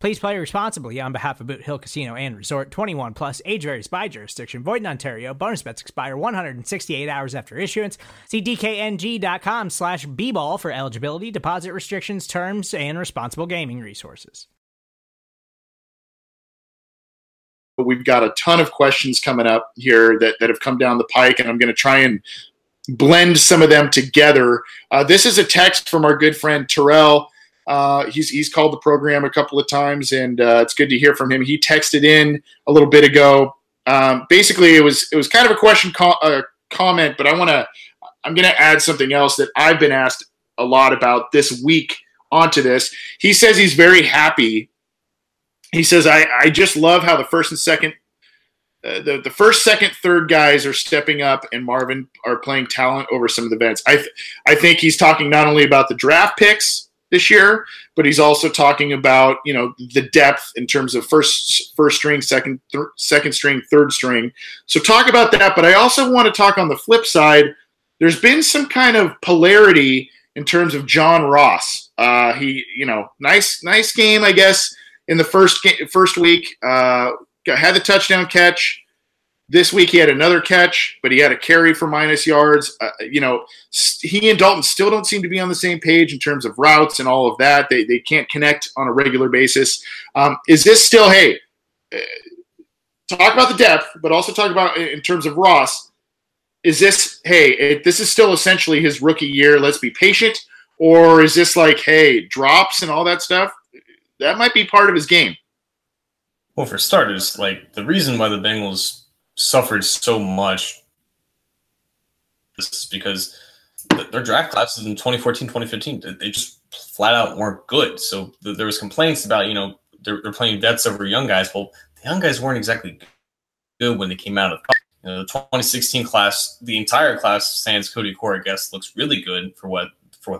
Please play responsibly on behalf of Boot Hill Casino and Resort. 21 plus, age varies by jurisdiction, void in Ontario. Bonus bets expire 168 hours after issuance. See DKNG.com/bball for eligibility, deposit restrictions, terms, and responsible gaming resources. We've got a ton of questions coming up here that have come down the pike, and I'm going to try and blend some of them together. This is a text from our good friend Terrell. He's called the program a couple of times, and it's good to hear from him. He texted in a little bit ago. Basically, it was kind of a question comment, but I'm gonna add something else that I've been asked a lot about this week onto this. He says he's very happy. He says I just love how the first and second, the first, second, third guys are stepping up, and Marvin are playing talent over some of the vets. I think he's talking not only about the draft picks this year, but he's also talking about, you know, the depth in terms of first string, second string, third string. So talk about that, but I also want to talk on the flip side. There's been some kind of polarity in terms of John Ross. He, you know, nice game, I guess, in the first week. Had the touchdown catch. This week he had another catch, but he had a carry for minus yards. He and Dalton still don't seem to be on the same page in terms of routes and all of that. They can't connect on a regular basis. Is this still, hey, talk about the depth, but also talk about in terms of Ross, is this, hey, this is still essentially his rookie year, let's be patient? Or is this like, hey, drops and all that stuff, that might be part of his game? Well, for starters, like, the reason why the Bengals – suffered so much. This is because their draft classes in 2014, 2015, they just flat out weren't good. So there was complaints about, you know, they're playing vets over young guys. Well, the young guys weren't exactly good when they came out of the, you know, the 2016 class. The entire class, sans Cody Core, I guess, looks really good for what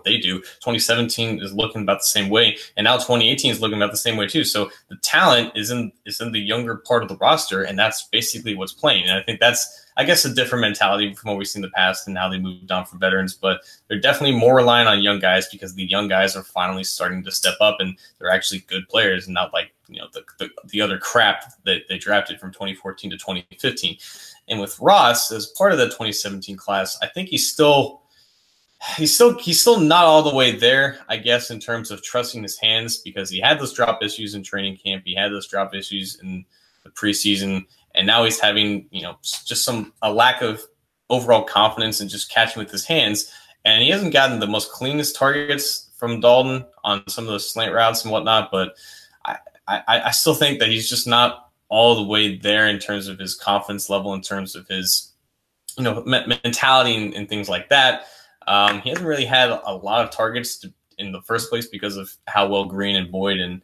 they do. 2017 is looking about the same way, and now 2018 is looking about the same way too. So the talent is in the younger part of the roster, and that's basically what's playing. And I think that's, I guess, a different mentality from what we've seen in the past and how they moved on from veterans, but they're definitely more reliant on young guys because the young guys are finally starting to step up and they're actually good players and not like, you know, the other crap that they drafted from 2014 to 2015. And with Ross, as part of that 2017 class, I think he's still not all the way there, I guess, in terms of trusting his hands, because he had those drop issues in training camp. He had those drop issues in the preseason. And now he's having, you know, just a lack of overall confidence and just catching with his hands. And he hasn't gotten the most cleanest targets from Dalton on some of those slant routes and whatnot. But I still think that he's just not all the way there in terms of his confidence level, in terms of his, you know, mentality and things like that. He hasn't really had a lot of targets in the first place because of how well Green and Boyd and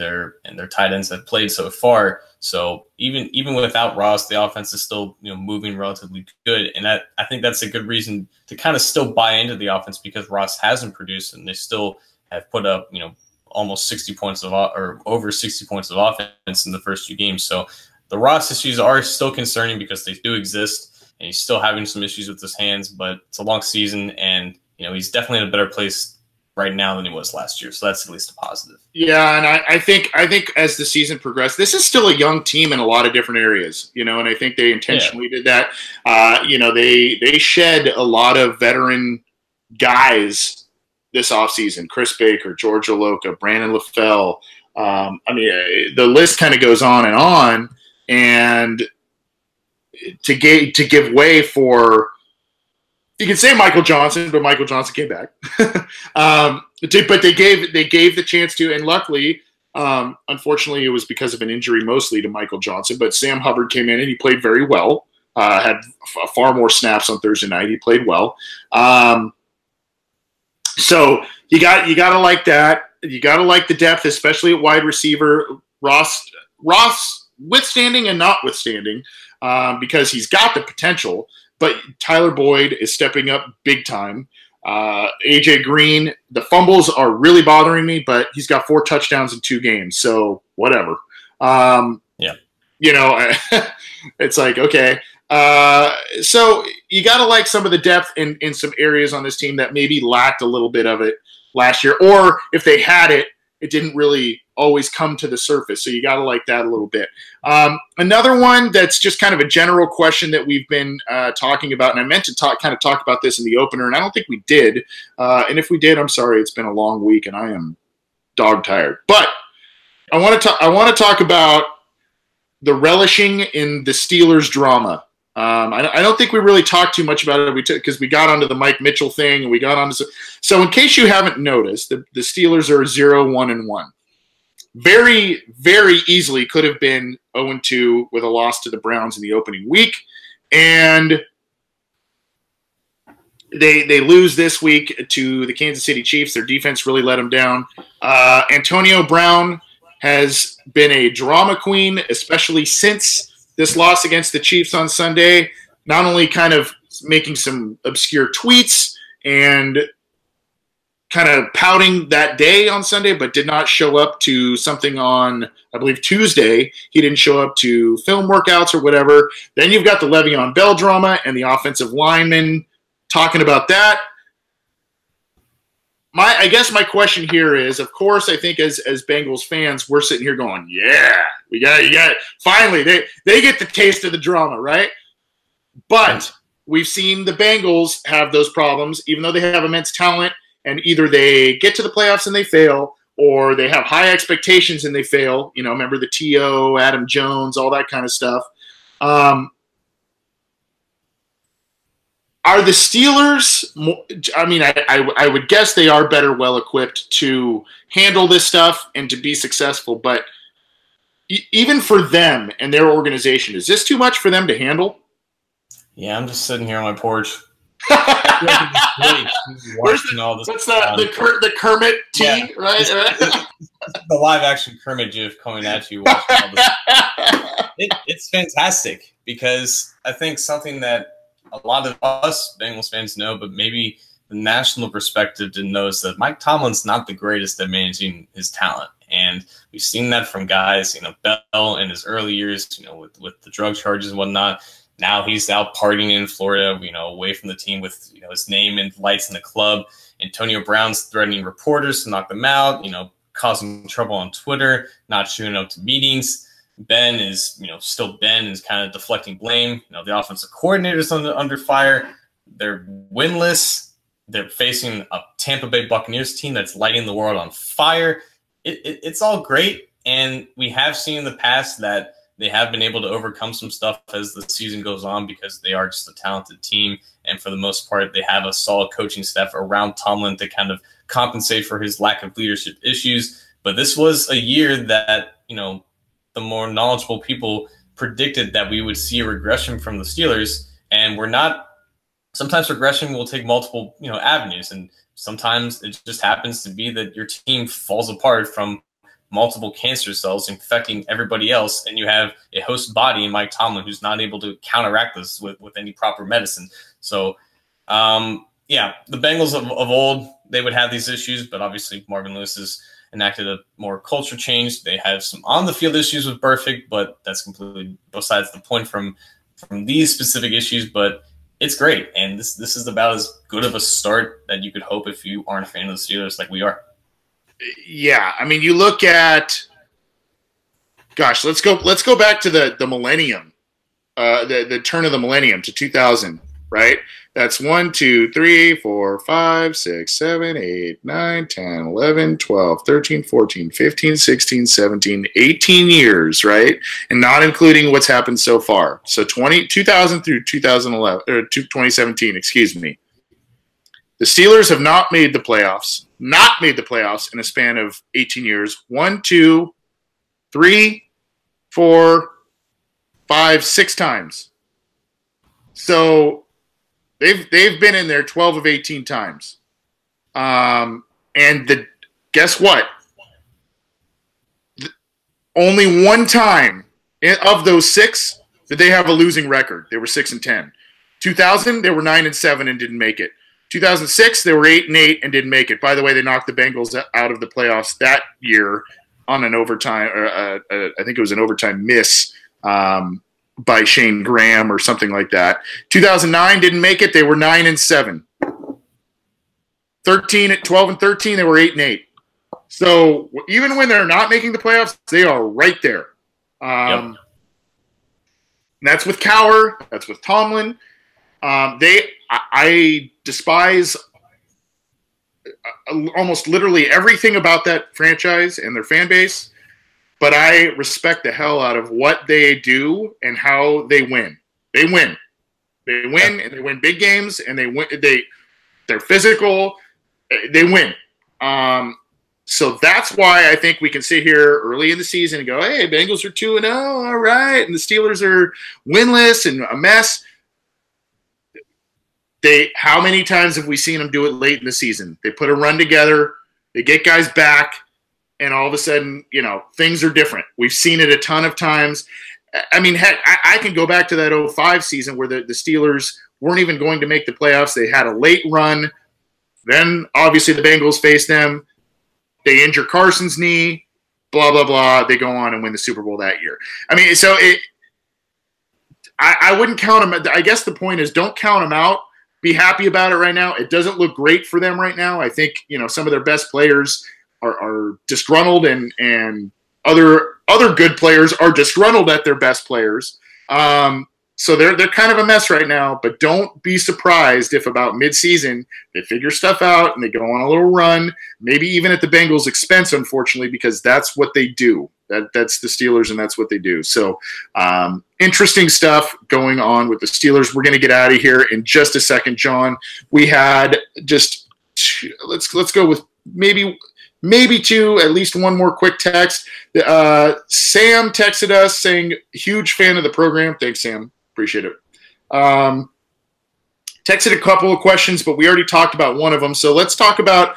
their tight ends have played so far. So even without Ross, the offense is still, you know, moving relatively good, and I think that's a good reason to kind of still buy into the offense, because Ross hasn't produced, and they still have put up, you know, almost 60 points of or over 60 points of offense in the first two games. So the Ross issues are still concerning because they do exist. And he's still having some issues with his hands, but it's a long season, and, you know, he's definitely in a better place right now than he was last year. So that's at least a positive. Yeah, and I think as the season progressed, this is still a young team in a lot of different areas, you know, and I think they intentionally did that. You know, they shed a lot of veteran guys this offseason. Chris Baker, George Oloka, Brandon LaFell. I mean, the list kind of goes on, and to give way for You can say Michael Johnson, but Michael Johnson came back. But they gave the chance to, and luckily, unfortunately, it was because of an injury mostly to Michael Johnson. But Sam Hubbard came in and he played very well. Had far more snaps on Thursday night. He played well. So you gotta like that. You gotta like the depth, especially at wide receiver. Ross, withstanding and not withstanding, because he's got the potential. But Tyler Boyd is stepping up big time. A.J. Green, the fumbles are really bothering me, but he's got 4 touchdowns in 2 games, so whatever. Yeah, you know, it's like, okay. So you got to like some of the depth in some areas on this team that maybe lacked a little bit of it last year, or if they had it, it didn't really always come to the surface. So you got to like that a little bit. Another one that's just kind of a general question that we've been talking about, and I meant to kind of talk about this in the opener, and I don't think we did. And if we did, I'm sorry. It's been a long week, and I am dog tired. But I want to talk about the relishing in the Steelers drama. I don't think we really talked too much about it because we got onto the Mike Mitchell thing, and we got onto – so in case you haven't noticed, the Steelers are 0-1-1. Very, very easily could have been 0-2 with a loss to the Browns in the opening week. And they lose this week to the Kansas City Chiefs. Their defense really let them down. Antonio Brown has been a drama queen, especially since this loss against the Chiefs on Sunday. Not only kind of making some obscure tweets and kind of pouting that day on Sunday, but did not show up to something on, I believe, Tuesday. He didn't show up to film workouts or whatever. Then you've got the Le'Veon Bell drama and the offensive lineman talking about that. I guess my question here is, of course, I think as Bengals fans, we're sitting here going, yeah, you got it. Finally, they get the taste of the drama, right? But we've seen the Bengals have those problems, even though they have immense talent. And either they get to the playoffs and they fail, or they have high expectations and they fail. You know, remember the T.O., Adam Jones, all that kind of stuff. Are the Steelers – I mean, I would guess they are better well-equipped to handle this stuff and to be successful. But even for them and their organization, is this too much for them to handle? Yeah, I'm just sitting here on my porch. What's the Kermit tea, yeah. Right? The live action Kermit GIF coming at you. Watching all this. It's fantastic because I think something that a lot of us Bengals fans know, but maybe the national perspective didn't know, is that Mike Tomlin's not the greatest at managing his talent. And we've seen that from guys, you know, Bell in his early years, you know, with the drug charges and whatnot. Now he's out partying in Florida, you know, away from the team with, you know, his name and lights in the club. Antonio Brown's threatening reporters to knock them out, you know, causing trouble on Twitter, not showing up to meetings. Ben is, you know, still Ben is kind of deflecting blame. You know, the offensive coordinator's under fire. They're winless. They're facing a Tampa Bay Buccaneers team that's lighting the world on fire. It's all great. And we have seen in the past that they have been able to overcome some stuff as the season goes on because they are just a talented team. And for the most part, they have a solid coaching staff around Tomlin to kind of compensate for his lack of leadership issues. But this was a year that, you know, the more knowledgeable people predicted that we would see a regression from the Steelers. And we're not – sometimes regression will take multiple, you know, avenues. And sometimes it just happens to be that your team falls apart from – multiple cancer cells infecting everybody else, and you have a host body in Mike Tomlin who's not able to counteract this with any proper medicine. So, yeah, the Bengals of old, they would have these issues, but obviously Marvin Lewis has enacted a more culture change. They have some on-the-field issues with Burfict, but that's completely besides the point from these specific issues, but it's great. And this is about as good of a start that you could hope if you aren't a fan of the Steelers like we are. Yeah, I mean, you look at, gosh, let's go back to the millennium, the turn of the millennium to 2000, right? That's 1, 2, 3, 4, 5, 6, 7, 8, 9, 10, 11, 12, 13, 14, 15, 16, 17, 18 years, right? And not including what's happened so far. So 2000 through 2011, or 2017, excuse me. The Steelers have not made the playoffs in a span of 18 years. 6 times. So they've been in there 12 of 18 times. And guess what? Only one time of those 6 did they have a losing record. They were 6-10. 2000, they were 9-7 and didn't make it. 2006, they were 8-8 and didn't make it. By the way, they knocked the Bengals out of the playoffs that year on an overtime, or I think it was an overtime miss by Shane Graham or something like that. 2009 didn't make it. They were 9-7. 12 and 13, they were 8-8. So even when they're not making the playoffs, they are right there. Yep. That's with Cowher. That's with Tomlin. I despise almost literally everything about that franchise and their fan base, but I respect the hell out of what they do and how they win. They win. They win, and they win big games, and they win. They're physical. They win. So that's why I think we can sit here early in the season and go, hey, Bengals are 2-0, all right, and the Steelers are winless and a mess. How many times have we seen them do it late in the season? They put a run together, they get guys back, and all of a sudden, things are different. We've seen it a ton of times. I mean, heck, I can go back to that 05 season where the Steelers weren't even going to make the playoffs. They had a late run. Then, obviously, the Bengals faced them. They injure Carson's knee, blah, blah, blah. They go on and win the Super Bowl that year. I mean, so I wouldn't count them. I guess the point is don't count them out. Be happy about it right now. It doesn't look great for them right now. I think, some of their best players are disgruntled and other good players are disgruntled at their best players. So they're kind of a mess right now, but don't be surprised if about midseason they figure stuff out and they go on a little run, maybe even at the Bengals' expense, unfortunately, because that's what they do. That's the Steelers, and that's what they do. So interesting stuff going on with the Steelers. We're going to get out of here in just a second, John. We had just let's go with maybe two, at least one more quick text. Sam texted us saying, huge fan of the program. Thanks, Sam. Appreciate it. Texted a couple of questions, but we already talked about one of them. So let's talk about,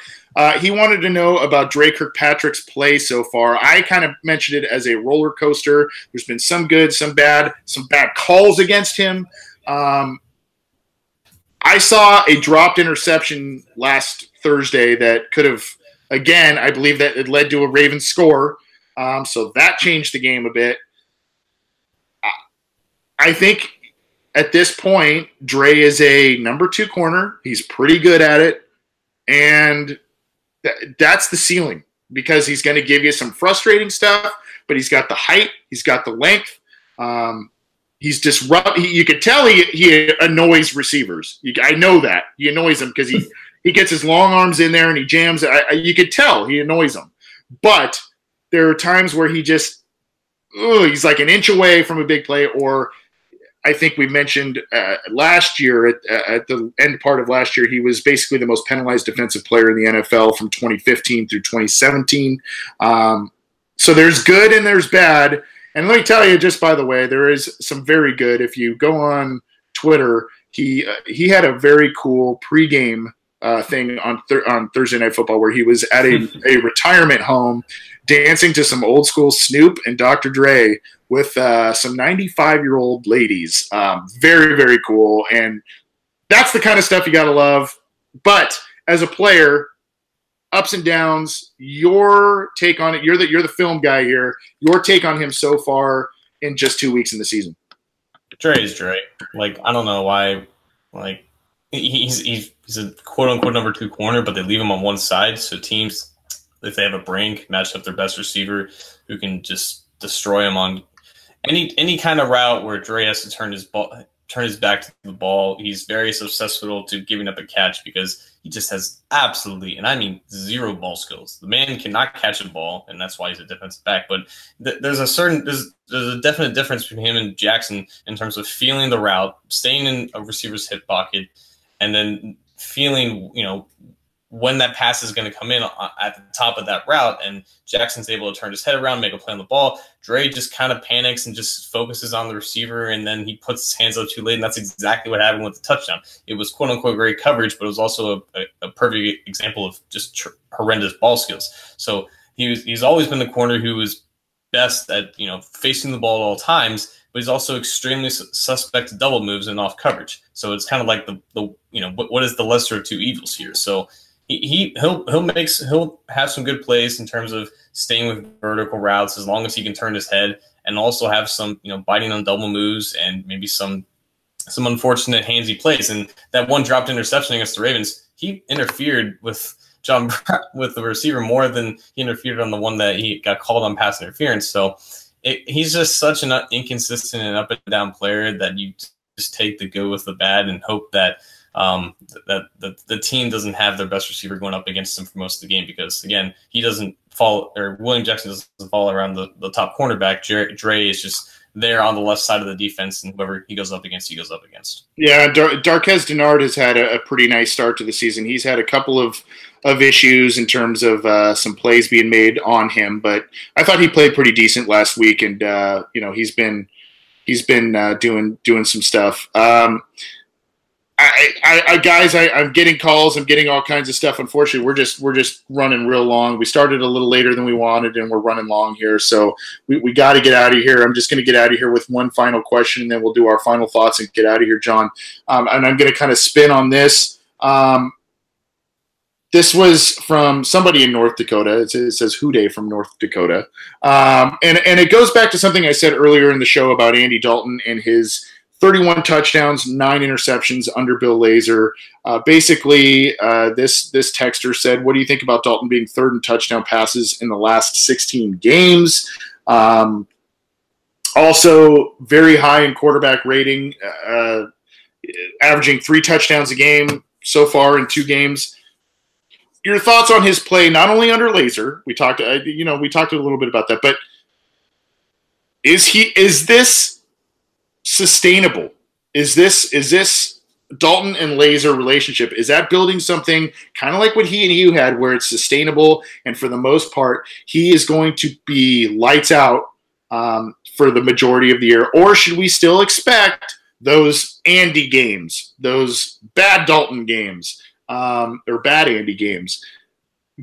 he wanted to know about Dre Kirkpatrick's play so far. I kind of mentioned it as a roller coaster. There's been some good, some bad calls against him. I saw a dropped interception last Thursday that could have, again, I believe that it led to a Ravens score. So that changed the game a bit. I think at this point, Dre is a number 2 corner. He's pretty good at it. And that's the ceiling because he's going to give you some frustrating stuff, but he's got the height. He's got the length. He's disruptive. You could tell he annoys receivers. I know that. He annoys them because he gets his long arms in there and he jams. You could tell he annoys them. But there are times where he just he's like an inch away from a big play, or I think we mentioned last year at the end part of last year, he was basically the most penalized defensive player in the NFL from 2015 through 2017. So there's good and there's bad. And let me tell you, just by the way, there is some very good. If you go on Twitter, he had a very cool pregame thing on Thursday Night Football where he was at a retirement home dancing to some old school Snoop and Dr. Dre with some 95-year-old ladies. Very, very cool. And that's the kind of stuff you got to love. But as a player, ups and downs, your take on it, you're the film guy here, your take on him so far in just 2 weeks in the season. Dre is Dre. Like, I don't know why, like, He's a quote-unquote number 2 corner, but they leave him on one side. So teams, if they have a brain, can match up their best receiver who can just destroy him on any kind of route where Dre has to turn his back to the ball. He's very susceptible to giving up a catch because he just has absolutely, and I mean 0 ball skills. The man cannot catch a ball, and that's why he's a defensive back. But there's a definite difference between him and Jackson in terms of feeling the route, staying in a receiver's hip pocket, and then feeling, you know, when that pass is going to come in at the top of that route, and Jackson's able to turn his head around, make a play on the ball. Dre just kind of panics and just focuses on the receiver, and then he puts his hands up too late, and that's exactly what happened with the touchdown. It was quote-unquote great coverage, but it was also a perfect example of just horrendous ball skills. So he's always been the corner who was best at, you know, facing the ball at all times, but he's also extremely suspect at double moves and off coverage. So it's kind of like the you know, what is the lesser of two evils here? So He'll have some good plays in terms of staying with vertical routes as long as he can turn his head, and also have some, you know, biting on double moves and maybe some unfortunate handsy plays. And that one dropped interception against the Ravens, he interfered with John with the receiver more than he interfered on the one that he got called on pass interference. So he's just such an inconsistent and up and down player that you just take the good with the bad and hope that. That the team doesn't have their best receiver going up against him for most of the game, because again, he doesn't fall, or William Jackson doesn't fall around the top cornerback. Dre is just there on the left side of the defense, and whoever he goes up against, he goes up against. Yeah, Darquez Dennard has had a pretty nice start to the season. He's had a couple of issues in terms of some plays being made on him, but I thought he played pretty decent last week, and you know, he's been doing some stuff. I'm getting calls. I'm getting all kinds of stuff. Unfortunately, we're just running real long. We started a little later than we wanted, and we're running long here. So we got to get out of here. I'm just going to get out of here with one final question, and then we'll do our final thoughts and get out of here, John. And I'm going to kind of spin on this. This was from somebody in North Dakota. It says Houday from North Dakota, and it goes back to something I said earlier in the show about Andy Dalton and his 31 touchdowns, 9 interceptions under Bill Lazor. Basically, this texter said, what do you think about Dalton being third in touchdown passes in the last 16 games? Also, very high in quarterback rating, averaging 3 touchdowns a game so far in 2 games. Your thoughts on his play, not only under Lazor, we talked a little bit about that, but is this sustainable? Is this Dalton and Lazor relationship, is that building something kind of like what he and you had, where it's sustainable, and for the most part he is going to be lights out for the majority of the year? Or should we still expect those Andy games, those bad Dalton games, or bad Andy games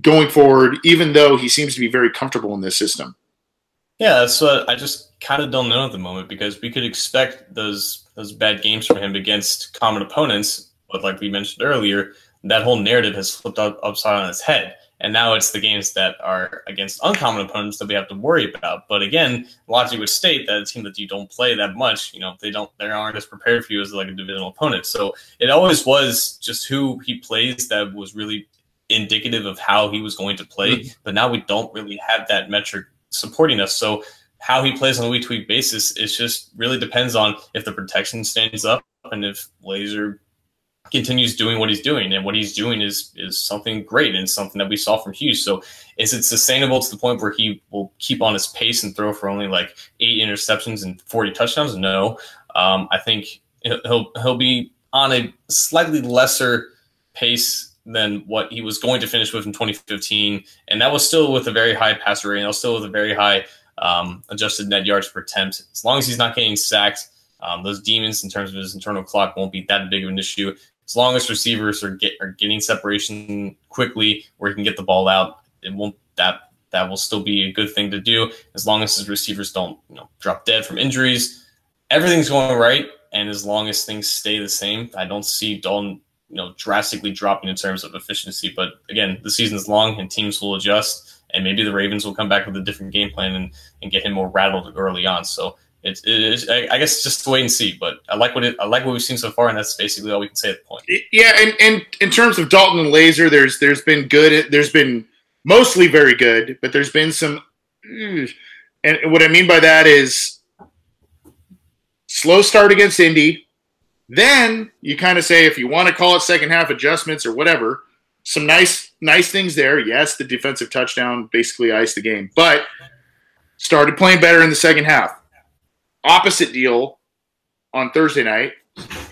going forward, even though he seems to be very comfortable in this system? Yeah, that's what I just kind of don't know at the moment, because we could expect those bad games from him against common opponents. But like we mentioned earlier, that whole narrative has flipped upside on its head. And now it's the games that are against uncommon opponents that we have to worry about. But again, logic would state that a team that you don't play that much, you know, they aren't as prepared for you as like a divisional opponent. So it always was just who he plays that was really indicative of how he was going to play. But now we don't really have that metric supporting us. So how he plays on a week-to-week basis, it just really depends on if the protection stands up and if Lazor continues doing what he's doing. And what he's doing is something great and something that we saw from Hughes. So is it sustainable to the point where he will keep on his pace and throw for only like 8 interceptions and 40 touchdowns? No. I think he'll be on a slightly lesser pace than what he was going to finish with in 2015. And that was still with a very high passer rating. That was still with a very high adjusted net yards per attempt. As long as he's not getting sacked, those demons in terms of his internal clock won't be that big of an issue. As long as receivers are getting separation quickly where he can get the ball out, it won't that will still be a good thing to do. As long as his receivers don't, you know, drop dead from injuries, everything's going right. And as long as things stay the same, I don't see Dalton, you know, drastically dropping in terms of efficiency. But again, the season's long and teams will adjust, and maybe the Ravens will come back with a different game plan and get him more rattled early on. So it's I guess just wait and see. But I like what we've seen so far, and that's basically all we can say at the point. Yeah, and in terms of Dalton and Lazor, there's been good, there's been mostly very good, but there's been some, and what I mean by that is slow start against Indy. Then you kind of say, if you want to call it second half adjustments or whatever, some nice things there. Yes, the defensive touchdown basically iced the game, but started playing better in the second half. Opposite deal on Thursday night,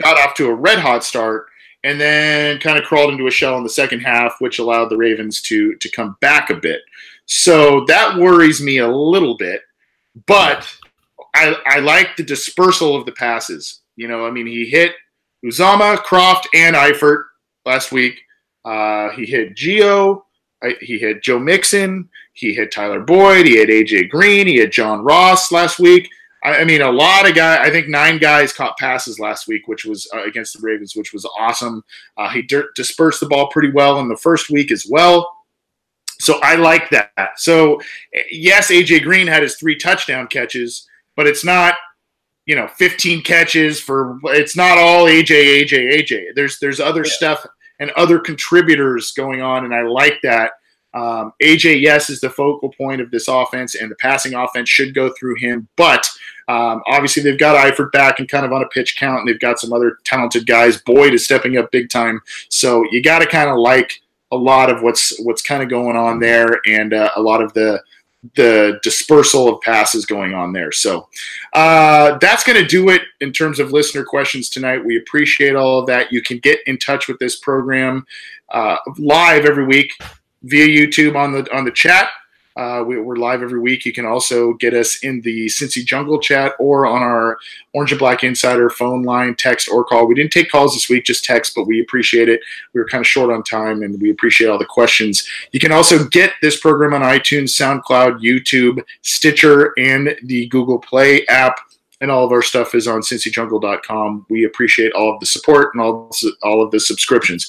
got off to a red hot start, and then kind of crawled into a shell in the second half, which allowed the Ravens to come back a bit. So that worries me a little bit, but I like the dispersal of the passes. You know, I mean, he hit Uzama, Croft, and Eifert last week. He hit Geo. He hit Joe Mixon. He hit Tyler Boyd. He hit A.J. Green. He hit John Ross last week. I mean, a lot of guys. I think 9 guys caught passes last week, which was against the Ravens, which was awesome. He dispersed the ball pretty well in the first week as well. So I like that. So, yes, A.J. Green had his 3 touchdown catches, but it's not, you know, 15 catches for – it's not all A.J. There's other stuff and other contributors going on, and I like that. A.J., yes, is the focal point of this offense, and the passing offense should go through him. But obviously they've got Eifert back and kind of on a pitch count, and they've got some other talented guys. Boyd is stepping up big time. So you got to kind of like a lot of what's kind of going on there, and a lot of the dispersal of passes going on there. So that's going to do it in terms of listener questions tonight. We appreciate all of that. You can get in touch with this program live every week via YouTube on the chat. We're live every week. You can also get us in the Cincy Jungle chat or on our Orange and Black Insider phone line, text or call. We didn't take calls this week, just text, but we appreciate it. We were kind of short on time, and we appreciate all the questions. You can also get this program on iTunes, SoundCloud, YouTube, Stitcher, and the Google Play app. And all of our stuff is on cincyjungle.com. We appreciate all of the support and all of the subscriptions.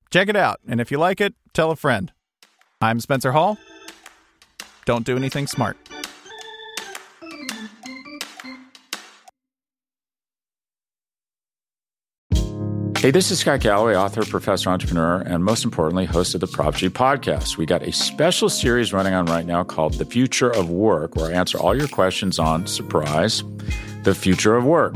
Check it out, and if you like it, tell a friend. I'm Spencer Hall. Don't do anything smart. Hey, this is Scott Galloway, author, professor, entrepreneur, and most importantly, host of the Prop G podcast. We got a special series running on right now called The Future of Work, where I answer all your questions on, surprise, the future of work.